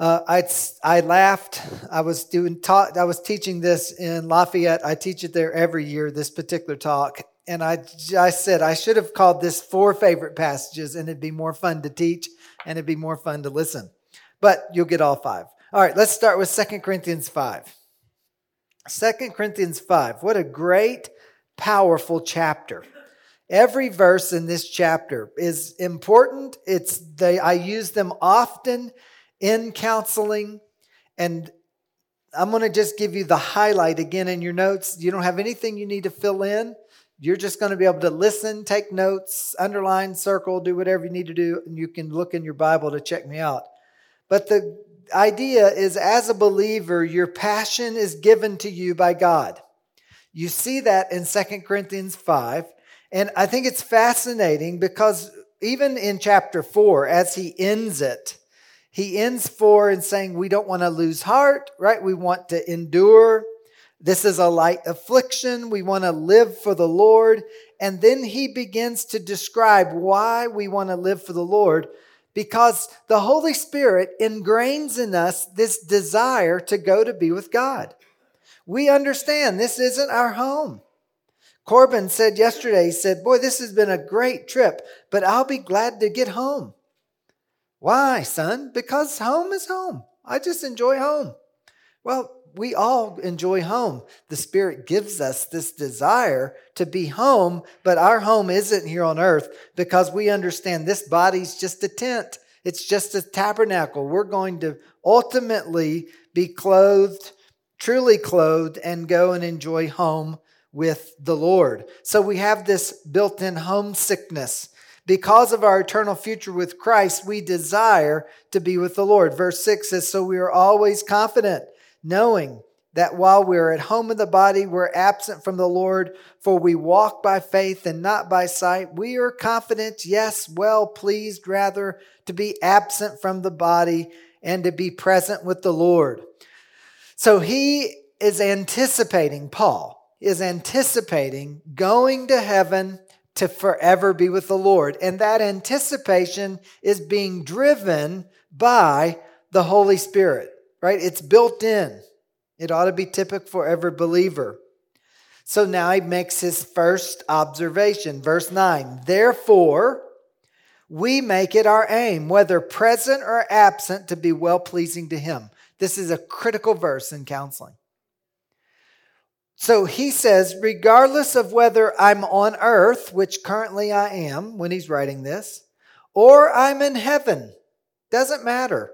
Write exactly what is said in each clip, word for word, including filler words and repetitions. Uh, I I laughed. I was doing taught. I was teaching this in Lafayette. I teach it there every year. This particular talk, and I I said I should have called this four favorite passages, and it'd be more fun to teach, and it'd be more fun to listen. But you'll get all five. All right, let's start with Second Corinthians five. Second Corinthians five. What a great, powerful chapter. Every verse in this chapter is important. It's they. I use them often in counseling, and I'm going to just give you the highlight again in your notes. You don't have anything you need to fill in. You're just going to be able to listen, take notes, underline, circle, do whatever you need to do, and you can look in your Bible to check me out. But the idea is, as a believer, your passion is given to you by God. You see that in Second Corinthians five, and I think it's fascinating because even in chapter four, as he ends it, he ends four in saying, we don't want to lose heart, right? We want to endure. This is a light affliction. We want to live for the Lord. And then he begins to describe why we want to live for the Lord, because the Holy Spirit ingrains in us this desire to go to be with God. We understand this isn't our home. Corbin said yesterday, he said, boy, this has been a great trip, but I'll be glad to get home. Why, son? Because home is home. I just enjoy home. Well, we all enjoy home. The Spirit gives us this desire to be home, but our home isn't here on earth because we understand this body's just a tent. It's just a tabernacle. We're going to ultimately be clothed, truly clothed, and go and enjoy home with the Lord. So we have this built-in homesickness. Because of our eternal future with Christ, we desire to be with the Lord. Verse six says, so we are always confident, knowing that while we are at home in the body, we're absent from the Lord, for we walk by faith and not by sight. We are confident, yes, well pleased, rather, to be absent from the body and to be present with the Lord. So he is anticipating, Paul is anticipating going to heaven to forever be with the Lord. And that anticipation is being driven by the Holy Spirit, right? It's built in. It ought to be typical for every believer. So now he makes his first observation, verse nine. Therefore, we make it our aim, whether present or absent, to be well-pleasing to him. This is a critical verse in counseling. So he says, regardless of whether I'm on earth, which currently I am when he's writing this, or I'm in heaven, doesn't matter.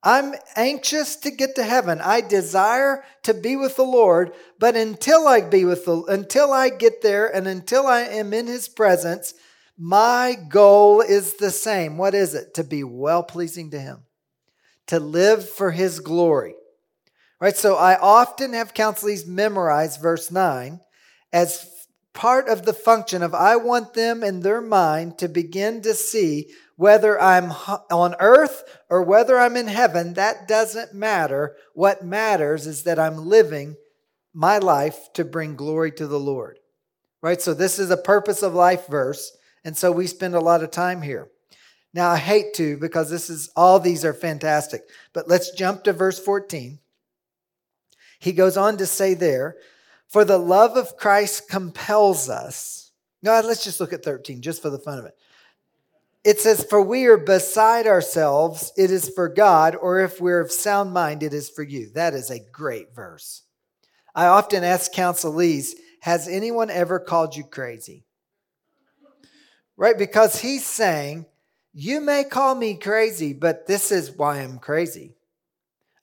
I'm anxious to get to heaven. I desire to be with the Lord, but until I be with the, until I get there and until I am in his presence, my goal is the same. What is it? To be well-pleasing to him, to live for his glory. Right, so I often have counselees memorize verse nine as part of the function of I want them in their mind to begin to see whether I'm on earth or whether I'm in heaven, that doesn't matter. What matters is that I'm living my life to bring glory to the Lord. Right, so this is a purpose of life verse, and so we spend a lot of time here. Now I hate to because this is all these are fantastic, but let's jump to verse fourteen. He goes on to say there, for the love of Christ compels us. No, let's just look at thirteen, just for the fun of it. It says, for we are beside ourselves, it is for God, or if we're of sound mind, it is for you. That is a great verse. I often ask counselees, has anyone ever called you crazy? Right, because he's saying, you may call me crazy, but this is why I'm crazy.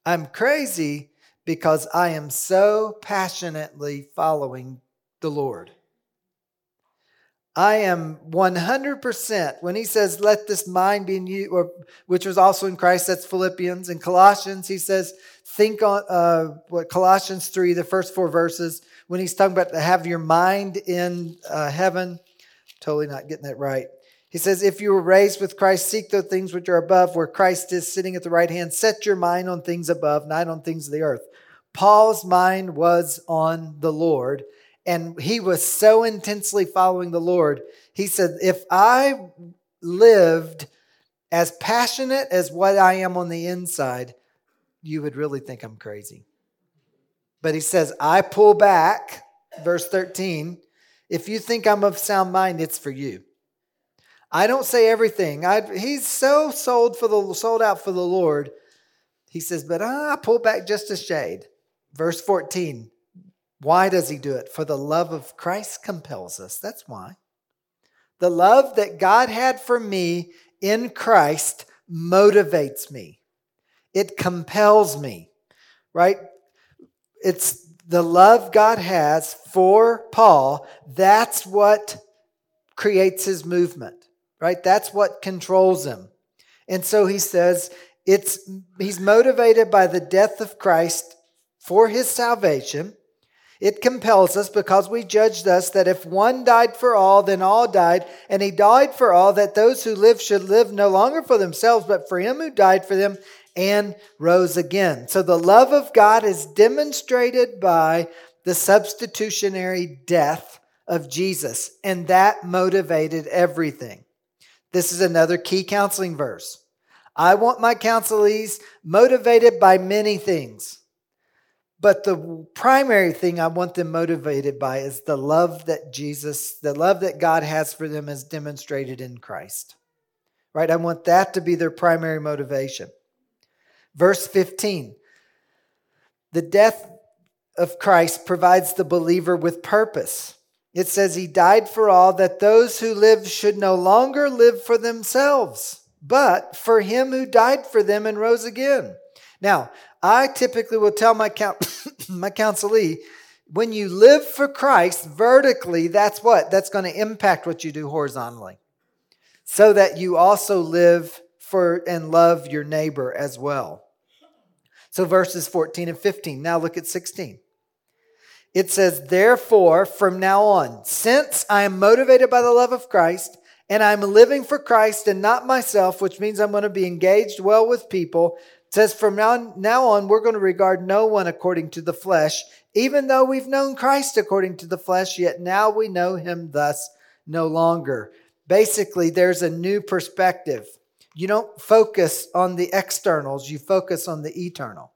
I'm crazy because I am so passionately following the Lord. I am one hundred percent, when he says, let this mind be in you, or, which was also in Christ, that's Philippians. In Colossians, he says, think on uh, what Colossians three, the first four verses, when he's talking about to have your mind in uh, heaven. Totally not getting that right. He says, if you were raised with Christ, seek those things which are above, where Christ is sitting at the right hand. Set your mind on things above, not on things of the earth. Paul's mind was on the Lord, and he was so intensely following the Lord. He said, if I lived as passionate as what I am on the inside, you would really think I'm crazy. But he says, I pull back, verse thirteen, if you think I'm of sound mind, it's for you. I don't say everything. I, he's so sold for the sold out for the Lord. He says, but I pull back just a shade. Verse fourteen, why does he do it? For the love of Christ compels us. That's why. The love that God had for me in Christ motivates me. It compels me, right? It's the love God has for Paul. That's what creates his movement, right? That's what controls him. And so he says, it's he's motivated by the death of Christ for his salvation. It compels us because we judged us that if one died for all, then all died, and he died for all, that those who live should live no longer for themselves, but for him who died for them and rose again. So the love of God is demonstrated by the substitutionary death of Jesus, and that motivated everything. This is another key counseling verse. I want my counselees motivated by many things. But the primary thing I want them motivated by is the love that Jesus, the love that God has for them is demonstrated in Christ, right? I want that to be their primary motivation. Verse fifteen, the death of Christ provides the believer with purpose. It says he died for all, that those who live should no longer live for themselves, but for him who died for them and rose again. Now, I typically will tell my my counselee, when you live for Christ vertically, that's what? That's going to impact what you do horizontally, so that you also live for and love your neighbor as well. So verses fourteen and fifteen. Now look at sixteen. It says, therefore, from now on, since I am motivated by the love of Christ, and I'm living for Christ and not myself, which means I'm going to be engaged well with people. It says, from now, now on, we're going to regard no one according to the flesh, even though we've known Christ according to the flesh, yet now we know him thus no longer. Basically, there's a new perspective. You don't focus on the externals, you focus on the eternal.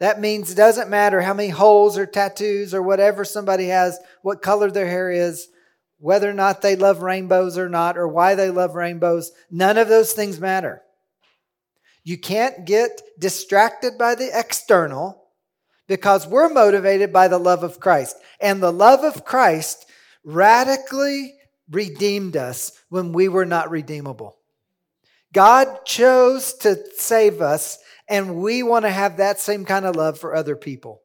That means it doesn't matter how many holes or tattoos or whatever somebody has, what color their hair is, whether or not they love rainbows or not, or why they love rainbows. None of those things matter. You can't get distracted by the external because we're motivated by the love of Christ. And the love of Christ radically redeemed us when we were not redeemable. God chose to save us, and we want to have that same kind of love for other people.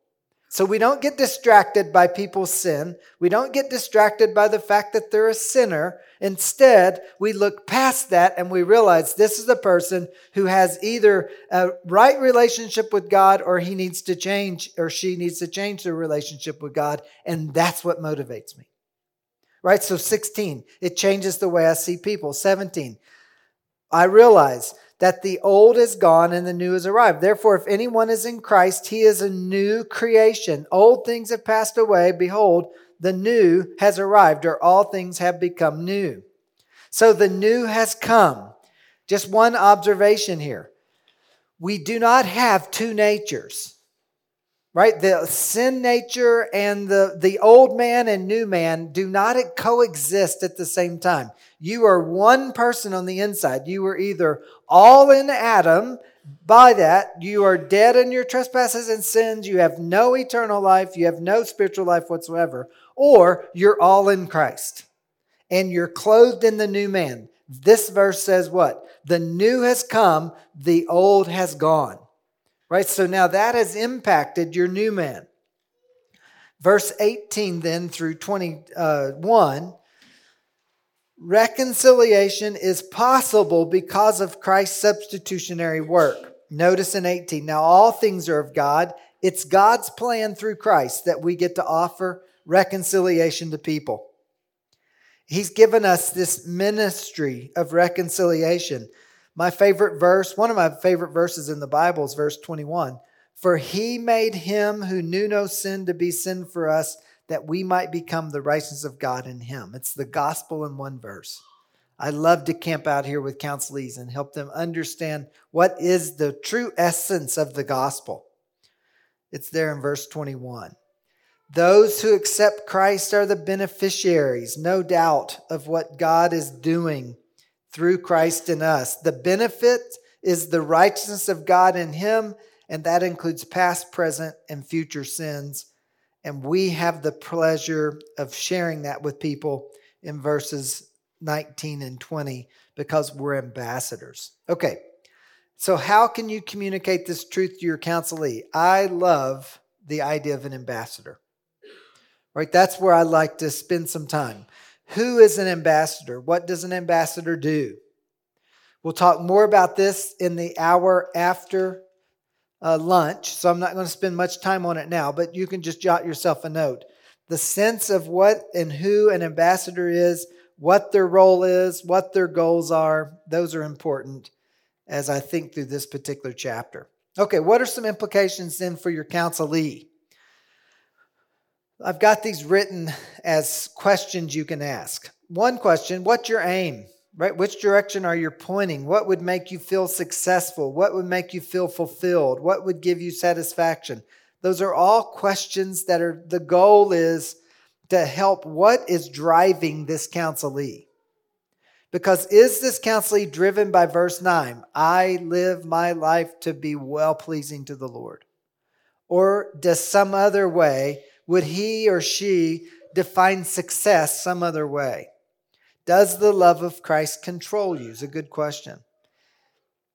So we don't get distracted by people's sin. We don't get distracted by the fact that they're a sinner. Instead, we look past that and we realize this is a person who has either a right relationship with God, or he needs to change, or she needs to change their relationship with God. And that's what motivates me. Right? So sixteen, it changes the way I see people. seventeen, I realize that the old is gone and the new has arrived. Therefore, if anyone is in Christ, he is a new creation. Old things have passed away. Behold, the new has arrived, or all things have become new. So the new has come. Just one observation here. We do not have two natures, right? The sin nature and the, the old man and new man do not coexist at the same time. You are one person on the inside. You are either all in Adam. By that, you are dead in your trespasses and sins. You have no eternal life. You have no spiritual life whatsoever. Or you're all in Christ, and you're clothed in the new man. This verse says what? The new has come. The old has gone. Right? So now that has impacted your new man. Verse eighteen then through twenty-one. Reconciliation is possible because of Christ's substitutionary work. Notice in eighteen, now all things are of God. It's God's plan through Christ that we get to offer reconciliation to people. He's given us this ministry of reconciliation. My favorite verse, one of my favorite verses in the Bible is verse twenty-one. For he made him who knew no sin to be sin for us, that we might become the righteousness of God in him. It's the gospel in one verse. I love to camp out here with counselees and help them understand what is the true essence of the gospel. It's there in verse twenty-one. Those who accept Christ are the beneficiaries, no doubt, of what God is doing through Christ in us. The benefit is the righteousness of God in him, and that includes past, present, and future sins. And we have the pleasure of sharing that with people in verses nineteen and twenty because we're ambassadors. Okay, so how can you communicate this truth to your counselee? I love the idea of an ambassador. Right, that's where I like to spend some time. Who is an ambassador? What does an ambassador do? We'll talk more about this in the hour after uh, lunch, so I'm not going to spend much time on it now, but you can just jot yourself a note. The sense of what and who an ambassador is, what their role is, what their goals are, those are important as I think through this particular chapter. Okay, what are some implications then for your counselee? I've got these written as questions you can ask. One question, what's your aim, right? Which direction are you pointing? What would make you feel successful? What would make you feel fulfilled? What would give you satisfaction? Those are all questions that are, the goal is to help what is driving this counselee. Because is this counselee driven by verse nine? I live my life to be well-pleasing to the Lord. Or does some other way, would he or she define success some other way? Does the love of Christ control you? Is a good question.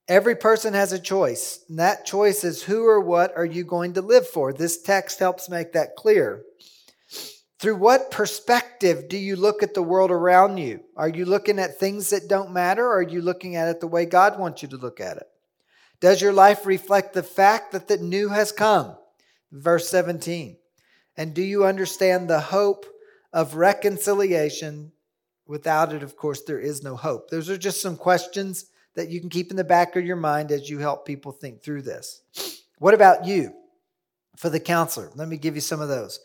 Every person has a choice, and that choice is who or what are you going to live for? This text helps make that clear. Through what perspective do you look at the world around you? Are you looking at things that don't matter, or are you looking at it the way God wants you to look at it? Does your life reflect the fact that the new has come? Verse seventeen. And do you understand the hope of reconciliation? Without it, of course, there is no hope. Those are just some questions that you can keep in the back of your mind as you help people think through this. What about you for the counselor? Let me give you some of those.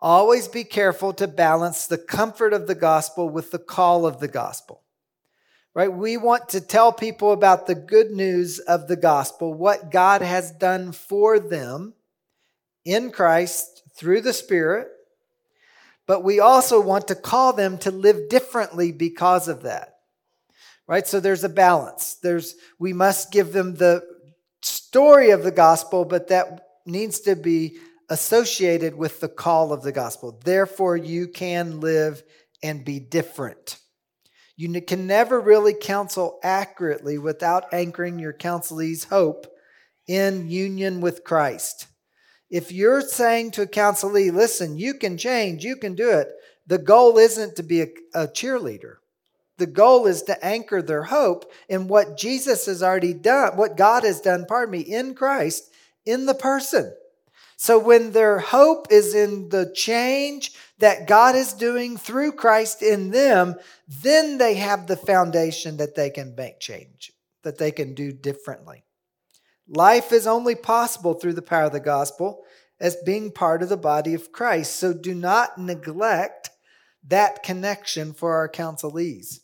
Always be careful to balance the comfort of the gospel with the call of the gospel. Right? We want to tell people about the good news of the gospel, what God has done for them in Christ, through the Spirit, but we also want to call them to live differently because of that, right? So there's a balance. There's we must give them the story of the gospel, but that needs to be associated with the call of the gospel. Therefore, you can live and be different. You can never really counsel accurately without anchoring your counselee's hope in union with Christ. If you're saying to a counselee, listen, you can change, you can do it, the goal isn't to be a, a cheerleader. The goal is to anchor their hope in what Jesus has already done, what God has done, pardon me, in Christ, in the person. So when their hope is in the change that God is doing through Christ in them, then they have the foundation that they can make change, that they can do differently. Life is only possible through the power of the gospel as being part of the body of Christ. So do not neglect that connection for our counselees.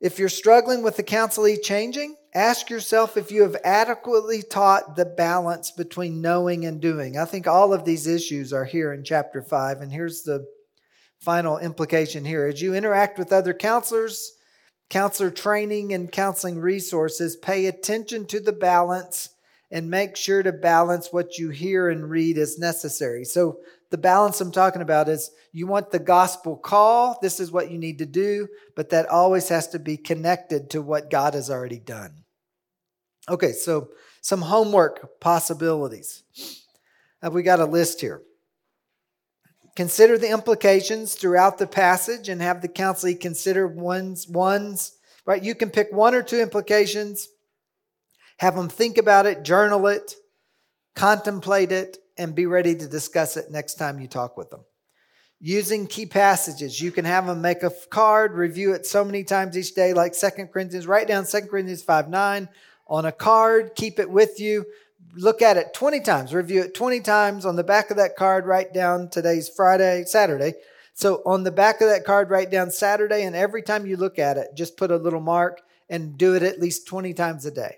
If you're struggling with the counselee changing, ask yourself if you have adequately taught the balance between knowing and doing. I think all of these issues are here in chapter five. And here's the final implication here. As you interact with other counselors, counselor training and counseling resources, pay attention to the balance and make sure to balance what you hear and read as necessary. So the balance I'm talking about is you want the gospel call. This is what you need to do, but that always has to be connected to what God has already done. Okay, so some homework possibilities. Uh, we got a list here. Consider the implications throughout the passage and have the counselee consider ones, ones, right? You can pick one or two implications, have them think about it, journal it, contemplate it, and be ready to discuss it next time you talk with them. Using key passages, you can have them make a card, review it so many times each day, like Second Corinthians, write down Second Corinthians five nine on a card, keep it with you. Look at it twenty times, review it twenty times. On the back of that card, write down today's Friday, Saturday, So on the back of that card, write down Saturday, and every time you look at it, just put a little mark and do it at least twenty times a day.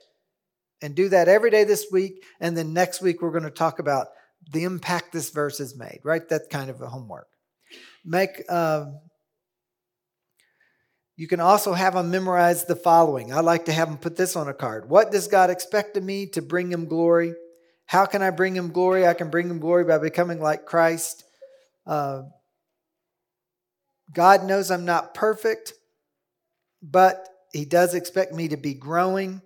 And do that every day this week, and then next week we're going to talk about the impact this verse has made, right? That kind of a homework. Make, uh, you can also have them memorize the following. I like to have them put this on a card. What does God expect of me to bring him glory? How can I bring him glory? I can bring him glory by becoming like Christ. Uh, God knows I'm not perfect, but he does expect me to be growing.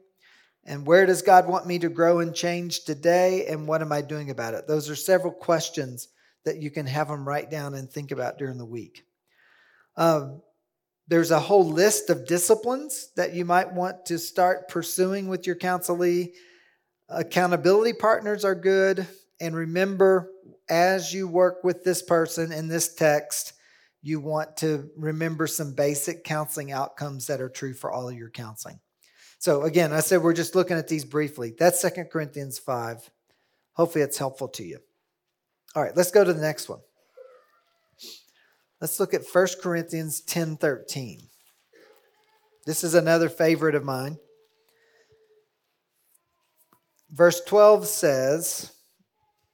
And where does God want me to grow and change today? And what am I doing about it? Those are several questions that you can have them write down and think about during the week. Um, there's a whole list of disciplines that you might want to start pursuing with your counselee. Accountability partners are good. And remember, as you work with this person in this text, you want to remember some basic counseling outcomes that are true for all of your counseling. So again, I said we're just looking at these briefly. That's Second Corinthians five. Hopefully it's helpful to you. All right, let's go to the next one. Let's look at First Corinthians ten thirteen. This is another favorite of mine. Verse twelve says,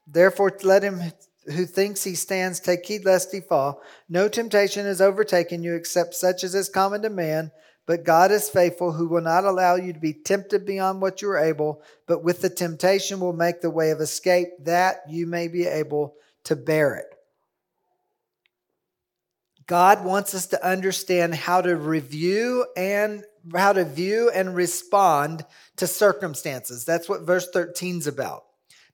"Therefore let him who thinks he stands take heed lest he fall. No temptation has overtaken you except such as is common to man. But God is faithful, who will not allow you to be tempted beyond what you are able, but with the temptation will make the way of escape, that you may be able to bear it." God wants us to understand how to review and how to view and respond to circumstances. That's what verse thirteen is about.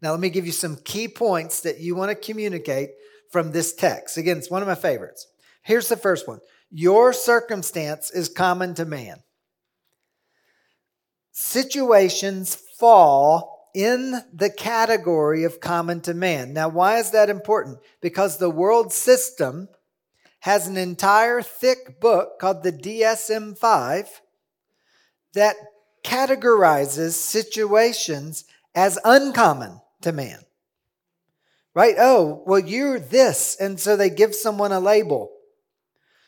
Now, let me give you some key points that you want to communicate from this text. Again, it's one of my favorites. Here's the first one. Your circumstance is common to man. Situations fall in the category of common to man. Now, why is that important? Because the world system has an entire thick book called the D S M five that categorizes situations as uncommon to man. Right? Oh, well, you're this. And so they give someone a label.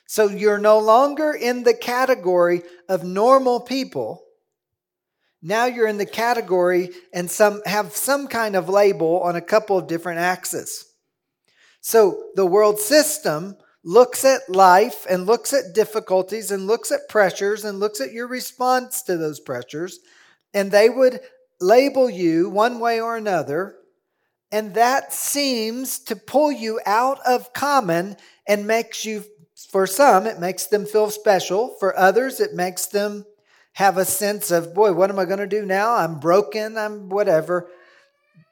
So you're no longer in the category of normal people. Now you're in the category and some have some kind of label on a couple of different axes. So the world system looks at life and looks at difficulties and looks at pressures and looks at your response to those pressures. And they would label you one way or another. And that seems to pull you out of common and makes you, for some, it makes them feel special. For others, it makes them have a sense of, boy, what am I going to do now? I'm broken. I'm whatever.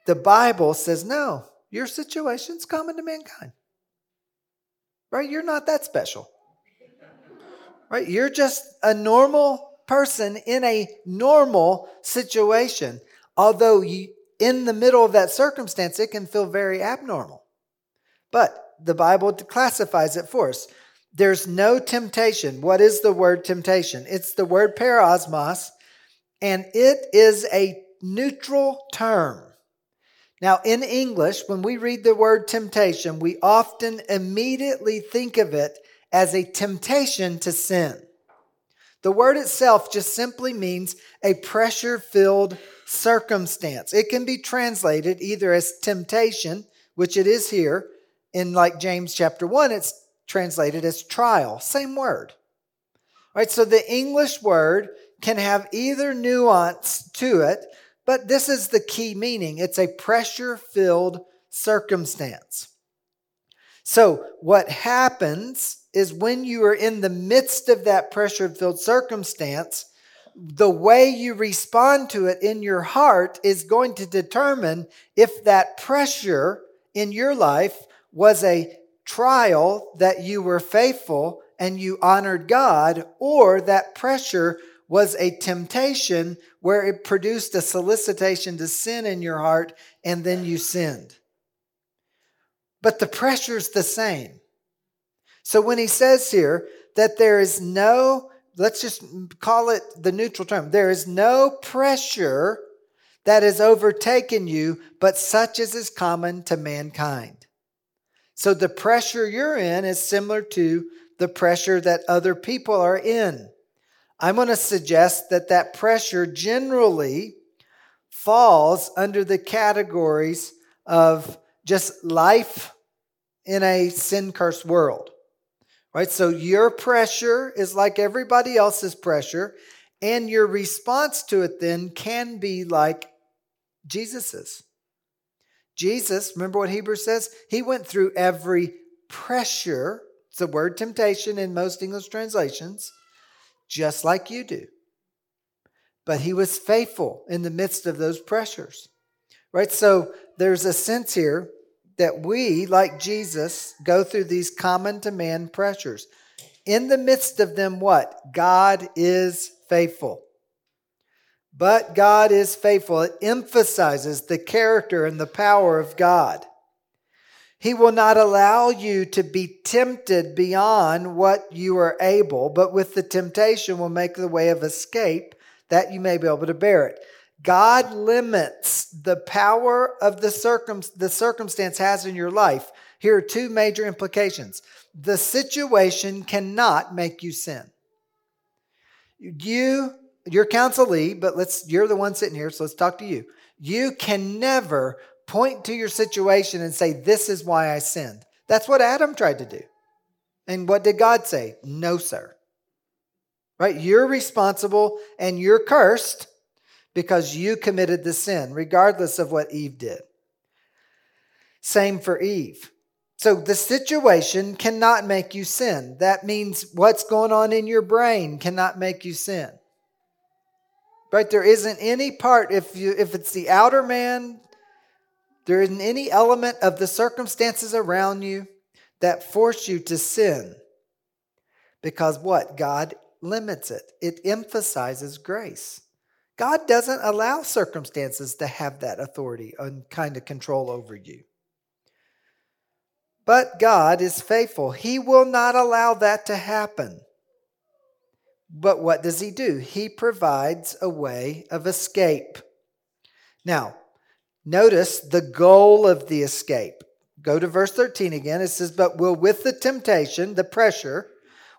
The Bible says, no, your situation's common to mankind. Right? You're not that special. Right? You're just a normal person in a normal situation. Although you, in the middle of that circumstance, it can feel very abnormal. But the Bible classifies it for us. There's no temptation. What is the word temptation? It's the word peirasmos, and it is a neutral term. Now, in English, when we read the word temptation, we often immediately think of it as a temptation to sin. The word itself just simply means a pressure-filled circumstance. It can be translated either as temptation, which it is here. In like James chapter one, it's translated as trial. Same word. All right, so the English word can have either nuance to it, but this is the key meaning. It's a pressure-filled circumstance. So what happens is when you are in the midst of that pressure-filled circumstance, the way you respond to it in your heart is going to determine if that pressure in your life was a trial that you were faithful and you honored God, or that pressure was a temptation where it produced a solicitation to sin in your heart and then you sinned. But the pressure's the same. So when he says here that there is no, let's just call it the neutral term, there is no pressure that has overtaken you but such as is common to mankind. So the pressure you're in is similar to the pressure that other people are in. I'm going to suggest that that pressure generally falls under the categories of just life in a sin-cursed world, right? So your pressure is like everybody else's pressure, and your response to it then can be like Jesus's. Jesus, remember what Hebrews says? He went through every pressure, it's the word temptation in most English translations, just like you do. But he was faithful in the midst of those pressures, right? So there's a sense here that we, like Jesus, go through these common to man pressures. In the midst of them, what? God is faithful. But God is faithful. It emphasizes the character and the power of God. He will not allow you to be tempted beyond what you are able, but with the temptation will make the way of escape that you may be able to bear it. God limits the power of the circum the circumstance has in your life. Here are two major implications. The situation cannot make you sin. You, your counselee, but let's you're the one sitting here, so let's talk to you. You can never point to your situation and say, this is why I sinned. That's what Adam tried to do. And what did God say? No, sir. Right? You're responsible and you're cursed because you committed the sin, regardless of what Eve did. Same for Eve. So the situation cannot make you sin. That means what's going on in your brain cannot make you sin. Right? There isn't any part, if you if it's the outer man, there isn't any element of the circumstances around you that force you to sin. Because what? God limits it. It emphasizes grace. God doesn't allow circumstances to have that authority and kind of control over you. But God is faithful. He will not allow that to happen. But what does he do? He provides a way of escape. Now, notice the goal of the escape. Go to verse thirteen again. It says, but will with the temptation, the pressure,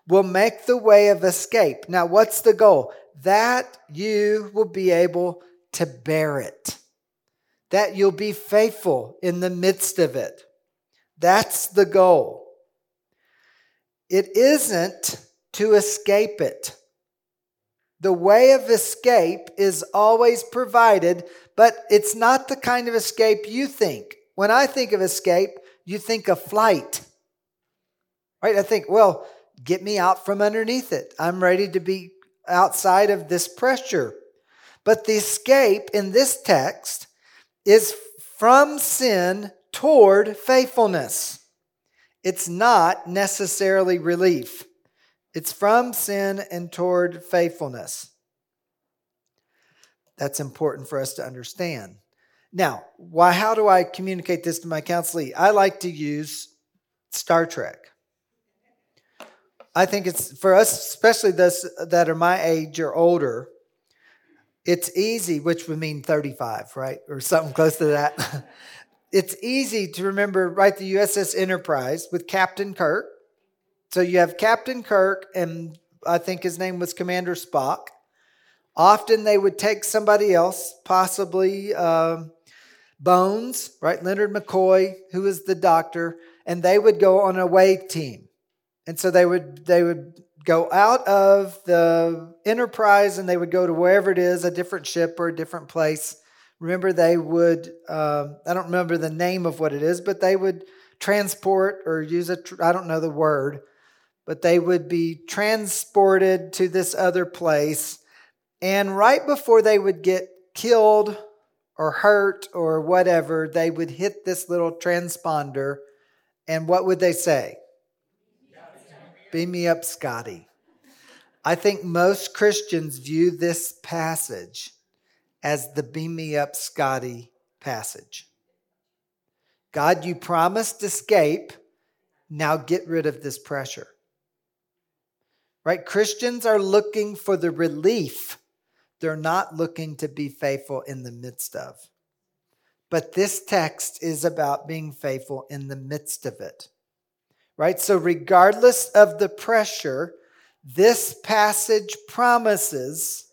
will make the way of escape. Now, what's the goal? That you will be able to bear it. That you'll be faithful in the midst of it. That's the goal. It isn't to escape it. The way of escape is always provided, but it's not the kind of escape you think. When I think of escape, you think of flight. Right? I think, well, get me out from underneath it. I'm ready to be outside of this pressure. But the escape in this text is from sin toward faithfulness. It's not necessarily relief. It's from sin and toward faithfulness. That's important for us to understand. Now, why? How do I communicate this to my counselee? I like to use Star Trek. I think it's, for us, especially those that are my age or older, it's easy, which would mean thirty-five, right? Or something close to that. It's easy to remember, right, the U S S Enterprise with Captain Kirk. So you have Captain Kirk, and I think his name was Commander Spock. Often they would take somebody else, possibly uh, Bones, right, Leonard McCoy, who was the doctor, and they would go on a away team. And so they would they would go out of the Enterprise and they would go to wherever it is, a different ship or a different place. Remember, they would, uh, I don't remember the name of what it is, but they would transport or use a, tr- I don't know the word, but they would be transported to this other place. And right before they would get killed or hurt or whatever, they would hit this little transponder. And what would they say? Beam me up, Scotty. I think most Christians view this passage as the beam me up, Scotty passage. God, you promised escape. Now get rid of this pressure. Right? Christians are looking for the relief. They're not looking to be faithful in the midst of. But this text is about being faithful in the midst of it, right? So regardless of the pressure, this passage promises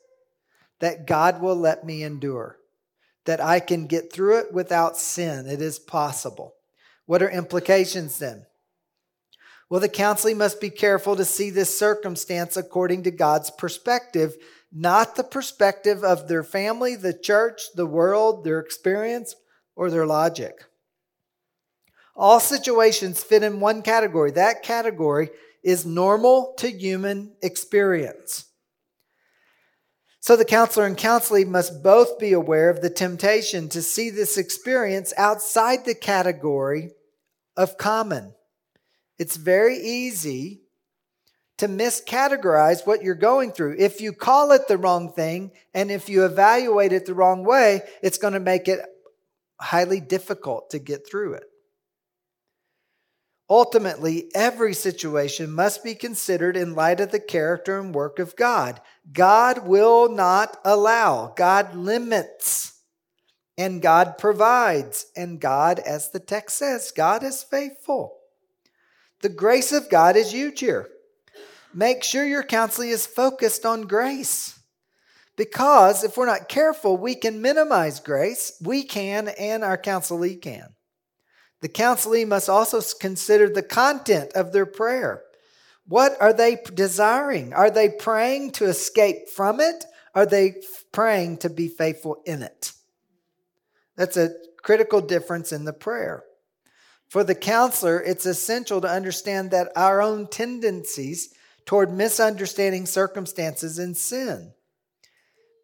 that God will let me endure, that I can get through it without sin. It is possible. What are implications then? Well, the counselee must be careful to see this circumstance according to God's perspective, not the perspective of their family, the church, the world, their experience, or their logic. All situations fit in one category. That category is normal to human experience. So the counselor and counselee must both be aware of the temptation to see this experience outside the category of common. It's very easy to miscategorize what you're going through. If you call it the wrong thing, and if you evaluate it the wrong way, it's going to make it highly difficult to get through it. Ultimately, every situation must be considered in light of the character and work of God. God will not allow. God limits, and God provides, and God, as the text says, God is faithful. The grace of God is huge here. Make sure your counseling is focused on grace, because if we're not careful, we can minimize grace. We can, and our counselee can. The counselee must also consider the content of their prayer. What are they desiring? Are they praying to escape from it? Are they praying to be faithful in it? That's a critical difference in the prayer. For the counselor, it's essential to understand that our own tendencies toward misunderstanding circumstances and sin.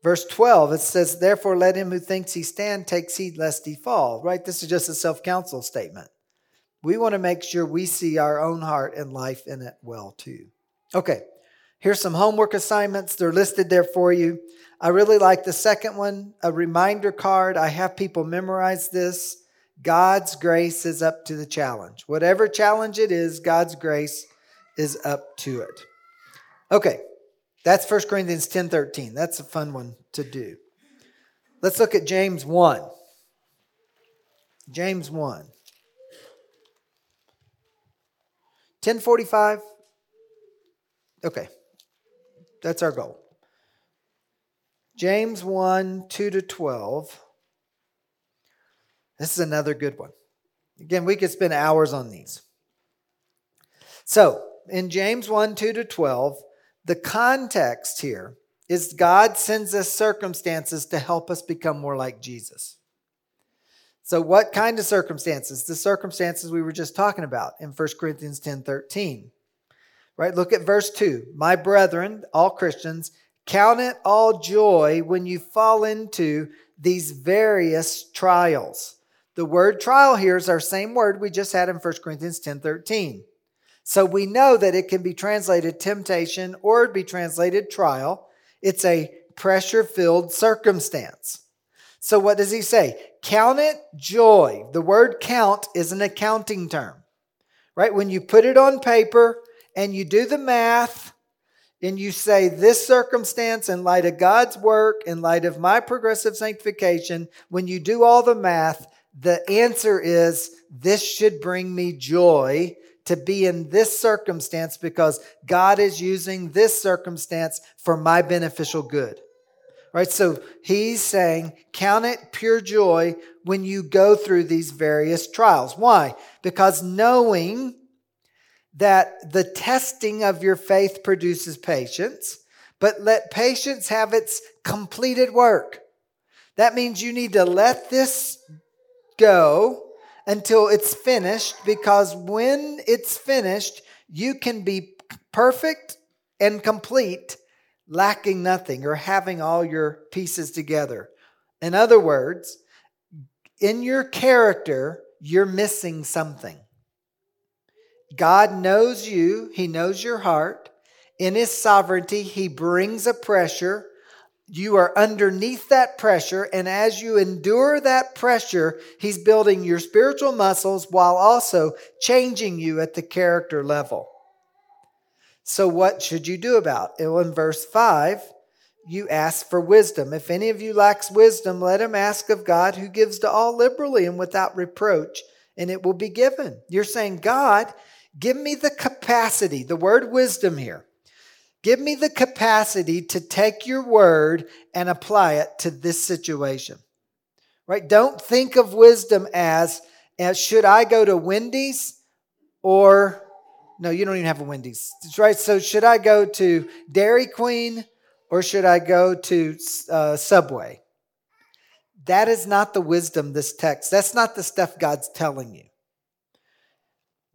Verse twelve, it says, therefore let him who thinks he stand takes heed lest he fall. Right? This is just a self-counsel statement. We want to make sure we see our own heart and life in it well too. Okay, here's some homework assignments. They're listed there for you. I really like the second one, a reminder card. I have people memorize this. God's grace is up to the challenge. Whatever challenge it is, God's grace is up to it. Okay. That's First Corinthians ten thirteen. That's a fun one to do. Let's look at James one. James one. ten forty-five. Okay. That's our goal. James one, two to twelve. This is another good one. Again, we could spend hours on these. So, in James one, two to twelve, the context here is God sends us circumstances to help us become more like Jesus. So what kind of circumstances? The circumstances we were just talking about in First Corinthians ten thirteen. Right? Look at verse two. My brethren, all Christians, count it all joy when you fall into these various trials. The word trial here is our same word we just had in First Corinthians ten thirteen. So we know that it can be translated temptation or be translated trial. It's a pressure-filled circumstance. So what does he say? Count it joy. The word count is an accounting term, right? When you put it on paper and you do the math and you say this circumstance in light of God's work, in light of my progressive sanctification, when you do all the math, the answer is this should bring me joy to be in this circumstance because God is using this circumstance for my beneficial good. Right? So he's saying, count it pure joy when you go through these various trials. Why? Because knowing that the testing of your faith produces patience, but let patience have its completed work. That means you need to let this go until it's finished, because when it's finished, you can be perfect and complete, lacking nothing or having all your pieces together. In other words, in your character, you're missing something. God knows you. He knows your heart. In His sovereignty, He brings a pressure. You are underneath that pressure, and as you endure that pressure, He's building your spiritual muscles while also changing you at the character level. So what should you do about it? Well, in verse five, you ask for wisdom. If any of you lacks wisdom, let him ask of God, who gives to all liberally and without reproach, and it will be given. You're saying, God, give me the capacity, the word wisdom here. Give me the capacity to take your word and apply it to this situation. Right? Don't think of wisdom as, as should I go to Wendy's or, no, you don't even have a Wendy's. That's right. So should I go to Dairy Queen or should I go to uh, Subway? That is not the wisdom, this text. That's not the stuff God's telling you.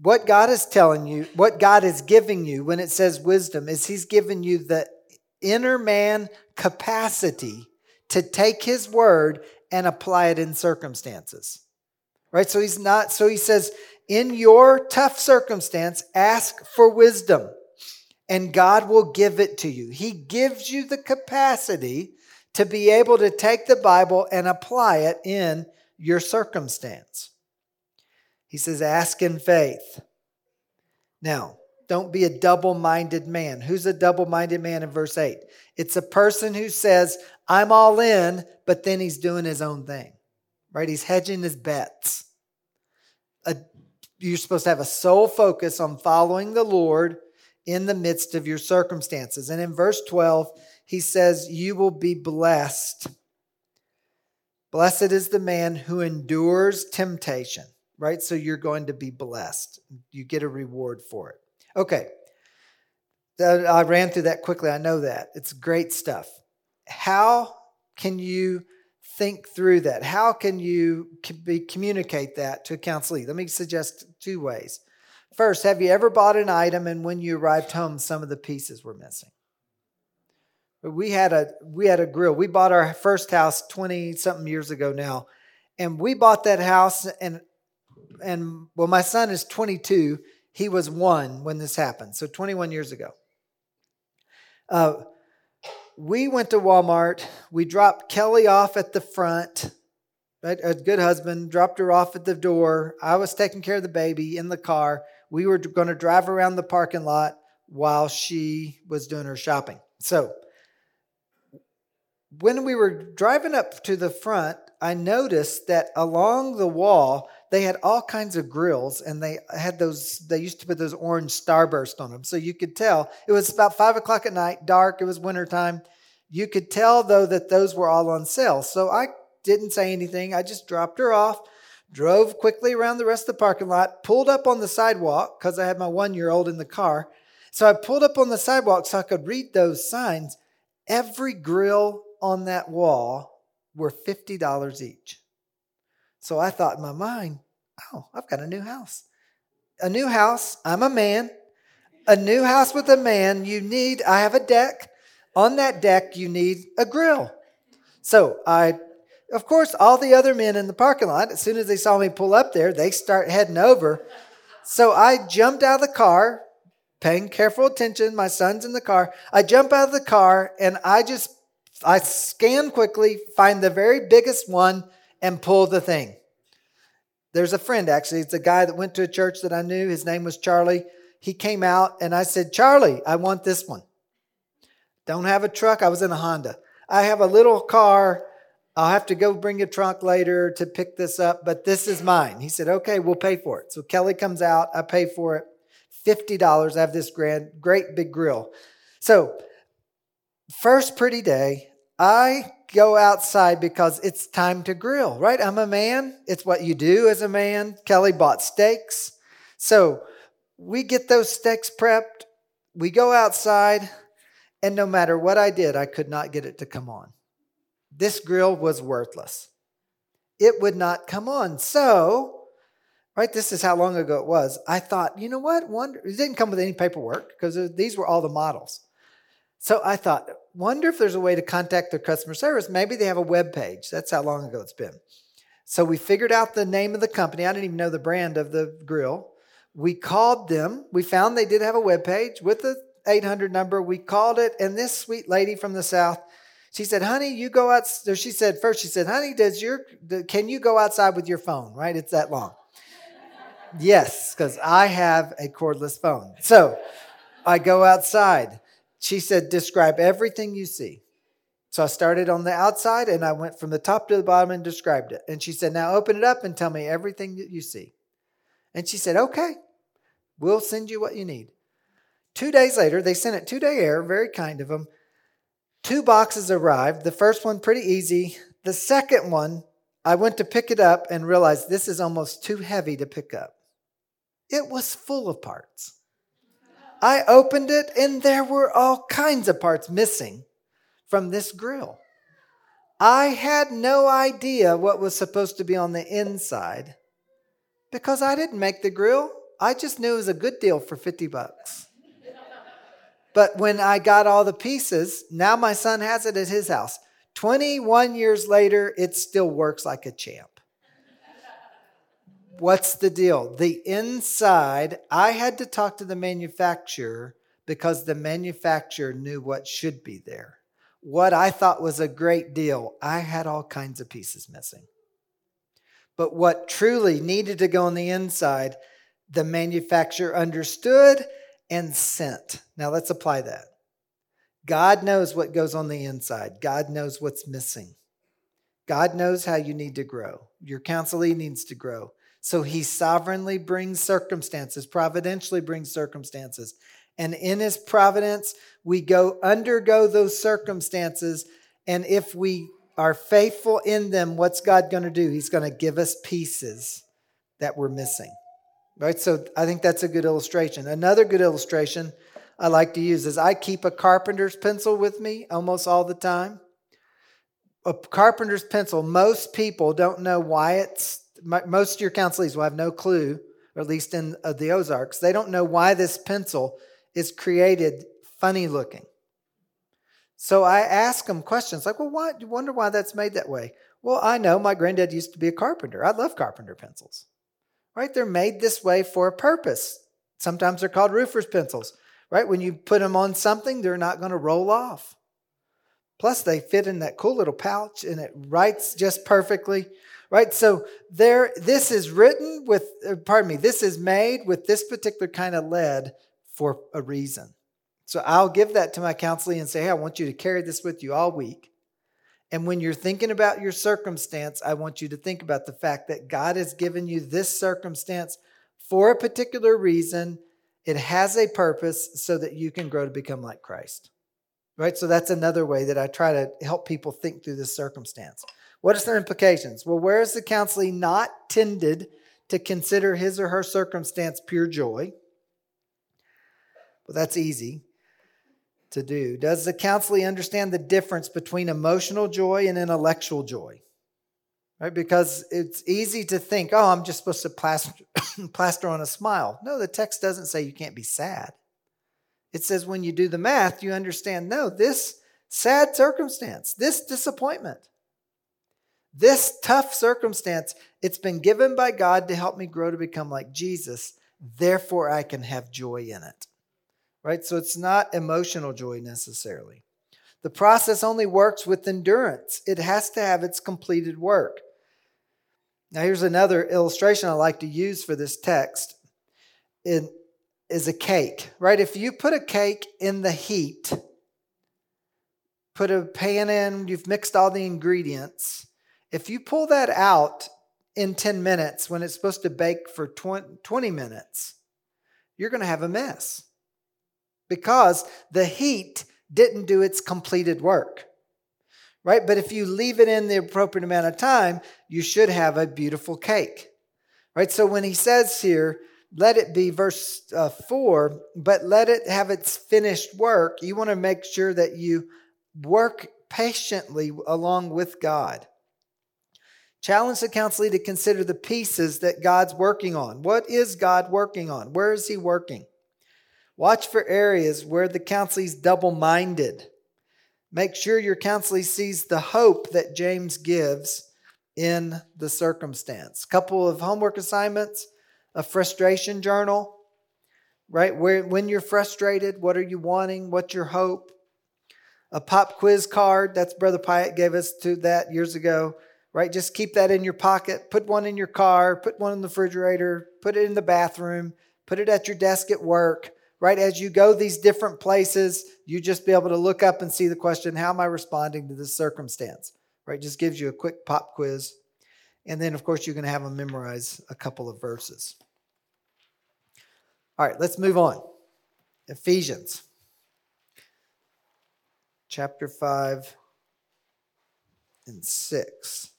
What God is telling you, what God is giving you when it says wisdom, is he's given you the inner man capacity to take his word and apply it in circumstances. Right? So he's not, so he says, in your tough circumstance, ask for wisdom and God will give it to you. He gives you the capacity to be able to take the Bible and apply it in your circumstance. He says, ask in faith. Now, don't be a double-minded man. Who's a double-minded man in verse eight? It's a person who says, I'm all in, but then he's doing his own thing, right? He's hedging his bets. A, you're supposed to have a sole focus on following the Lord in the midst of your circumstances. And in verse twelve, he says, you will be blessed. Blessed is the man who endures temptation. Right? So you're going to be blessed. You get a reward for it. Okay. I ran through that quickly. I know that. It's great stuff. How can you think through that? How can you communicate that to a counselee? Let me suggest two ways. First, have you ever bought an item and when you arrived home, some of the pieces were missing? We had a, we had a grill. We bought our first house twenty-something years ago now, and we bought that house and And well, my son is twenty-two. He was one when this happened. So twenty-one years ago. Uh, we went to Walmart. We dropped Kelly off at the front. Right? A good husband dropped her off at the door. I was taking care of the baby in the car. We were going to drive around the parking lot while she was doing her shopping. So when we were driving up to the front, I noticed that along the wall, they had all kinds of grills, and they had those, they used to put those orange starburst on them. So you could tell, it was about five o'clock at night, dark, it was wintertime. You could tell though that those were all on sale. So I didn't say anything. I just dropped her off, drove quickly around the rest of the parking lot, pulled up on the sidewalk because I had my one-year-old in the car. So I pulled up on the sidewalk so I could read those signs. Every grill on that wall were fifty dollars each. So I thought in my mind, oh, I've got a new house. A new house, I'm a man. A new house with a man, you need, I have a deck. On that deck, you need a grill. So I, of course, all the other men in the parking lot, as soon as they saw me pull up there, they start heading over. So I jumped out of the car, paying careful attention. My son's in the car. I jump out of the car and I just, I scan quickly, find the very biggest one, and pull the thing. There's a friend, actually. It's a guy that went to a church that I knew. His name was Charlie. He came out, and I said, Charlie, I want this one. Don't have a truck. I was in a Honda. I have a little car. I'll have to go bring a trunk later to pick this up, but this is mine. He said, okay, we'll pay for it. So Kelly comes out. I pay for it. fifty dollars. I have this grand, great big grill. So first pretty day, I go outside because it's time to grill, right? I'm a man. It's what you do as a man. Kelly bought steaks. So we get those steaks prepped. We go outside, and no matter what I did, I could not get it to come on. This grill was worthless. It would not come on. So, right, this is how long ago it was. I thought, you know what? Wonder, it didn't come with any paperwork because these were all the models. So I thought, wonder if there's a way to contact their customer service. Maybe they have a web page. That's how long ago it's been. So we figured out the name of the company. I didn't even know the brand of the grill. We called them. We found they did have a web page with an eight hundred number. We called it, and this sweet lady from the South, she said, honey, you go out. Or she said first, she said, honey, does your can you go outside with your phone, right? It's that long. Yes, because I have a cordless phone. So I go outside. She said, describe everything you see. So I started on the outside, and I went from the top to the bottom and described it. And she said, now open it up and tell me everything that you see. And she said, okay, we'll send you what you need. Two days later, they sent it two-day air, very kind of them. Two boxes arrived. The first one, pretty easy. The second one, I went to pick it up and realized this is almost too heavy to pick up. It was full of parts. I opened it, and there were all kinds of parts missing from this grill. I had no idea what was supposed to be on the inside because I didn't make the grill. I just knew it was a good deal for fifty bucks. But when I got all the pieces, now my son has it at his house. twenty-one years later, it still works like a champ. What's the deal? The inside, I had to talk to the manufacturer because the manufacturer knew what should be there. What I thought was a great deal, I had all kinds of pieces missing. But what truly needed to go on the inside, the manufacturer understood and sent. Now let's apply that. God knows what goes on the inside. God knows what's missing. God knows how you need to grow. Your counselee needs to grow. So he sovereignly brings circumstances, providentially brings circumstances. And in his providence, we go undergo those circumstances. And if we are faithful in them, what's God going to do? He's going to give us pieces that we're missing. Right, so I think that's a good illustration. Another good illustration I like to use is I keep a carpenter's pencil with me almost all the time. A carpenter's pencil, most people don't know why it's, most of your counselees will have no clue, or at least in the Ozarks, they don't know why this pencil is created funny looking. So I ask them questions like, well, why, you wonder why that's made that way? Well, I know my granddad used to be a carpenter. I love carpenter pencils. Right? They're made this way for a purpose. Sometimes they're called roofer's pencils, right? When you put them on something, they're not going to roll off. Plus, they fit in that cool little pouch, and it writes just perfectly, right? So there, this is written with, pardon me, this is made with this particular kind of lead for a reason. So I'll give that to my counselee and say, hey, I want you to carry this with you all week. And when you're thinking about your circumstance, I want you to think about the fact that God has given you this circumstance for a particular reason. It has a purpose so that you can grow to become like Christ, right? So that's another way that I try to help people think through this circumstance. What are the implications? Well, where is the counselee not tended to consider his or her circumstance pure joy? Well, that's easy to do. Does the counselee understand the difference between emotional joy and intellectual joy? Right? Because it's easy to think, oh, I'm just supposed to plaster, plaster on a smile. No, the text doesn't say you can't be sad. It says when you do the math, you understand, no, this sad circumstance, this disappointment, this tough circumstance, it's been given by God to help me grow to become like Jesus. Therefore, I can have joy in it. Right? So it's not emotional joy necessarily. The process only works with endurance. It has to have its completed work. Now, here's another illustration I like to use for this text. It is a cake, right? If you put a cake in the heat, put a pan in, you've mixed all the ingredients. If you pull that out in ten minutes when it's supposed to bake for twenty minutes, you're going to have a mess. Because the heat didn't do its completed work, right? But if you leave it in the appropriate amount of time, you should have a beautiful cake, right? So when he says here, let it be, verse uh, four, but let it have its finished work, you want to make sure that you work patiently along with God. Challenge the counselee to consider the pieces that God's working on. What is God working on? Where is he working? Watch for areas where the counselee's double-minded. Make sure your counselee sees the hope that James gives in the circumstance. A couple of homework assignments, a frustration journal, right? Where, when you're frustrated, what are you wanting? What's your hope? A pop quiz card. That's Brother Pyatt gave us to that years ago, right? Just keep that in your pocket. Put one in your car. Put one in the refrigerator. Put it in the bathroom. Put it at your desk at work. right? As you go these different places, you just be able to look up and see the question, how am I responding to this circumstance, right? Just gives you a quick pop quiz. And then, of course, you're going to have them memorize a couple of verses. All right, let's move on. Ephesians chapter five and six.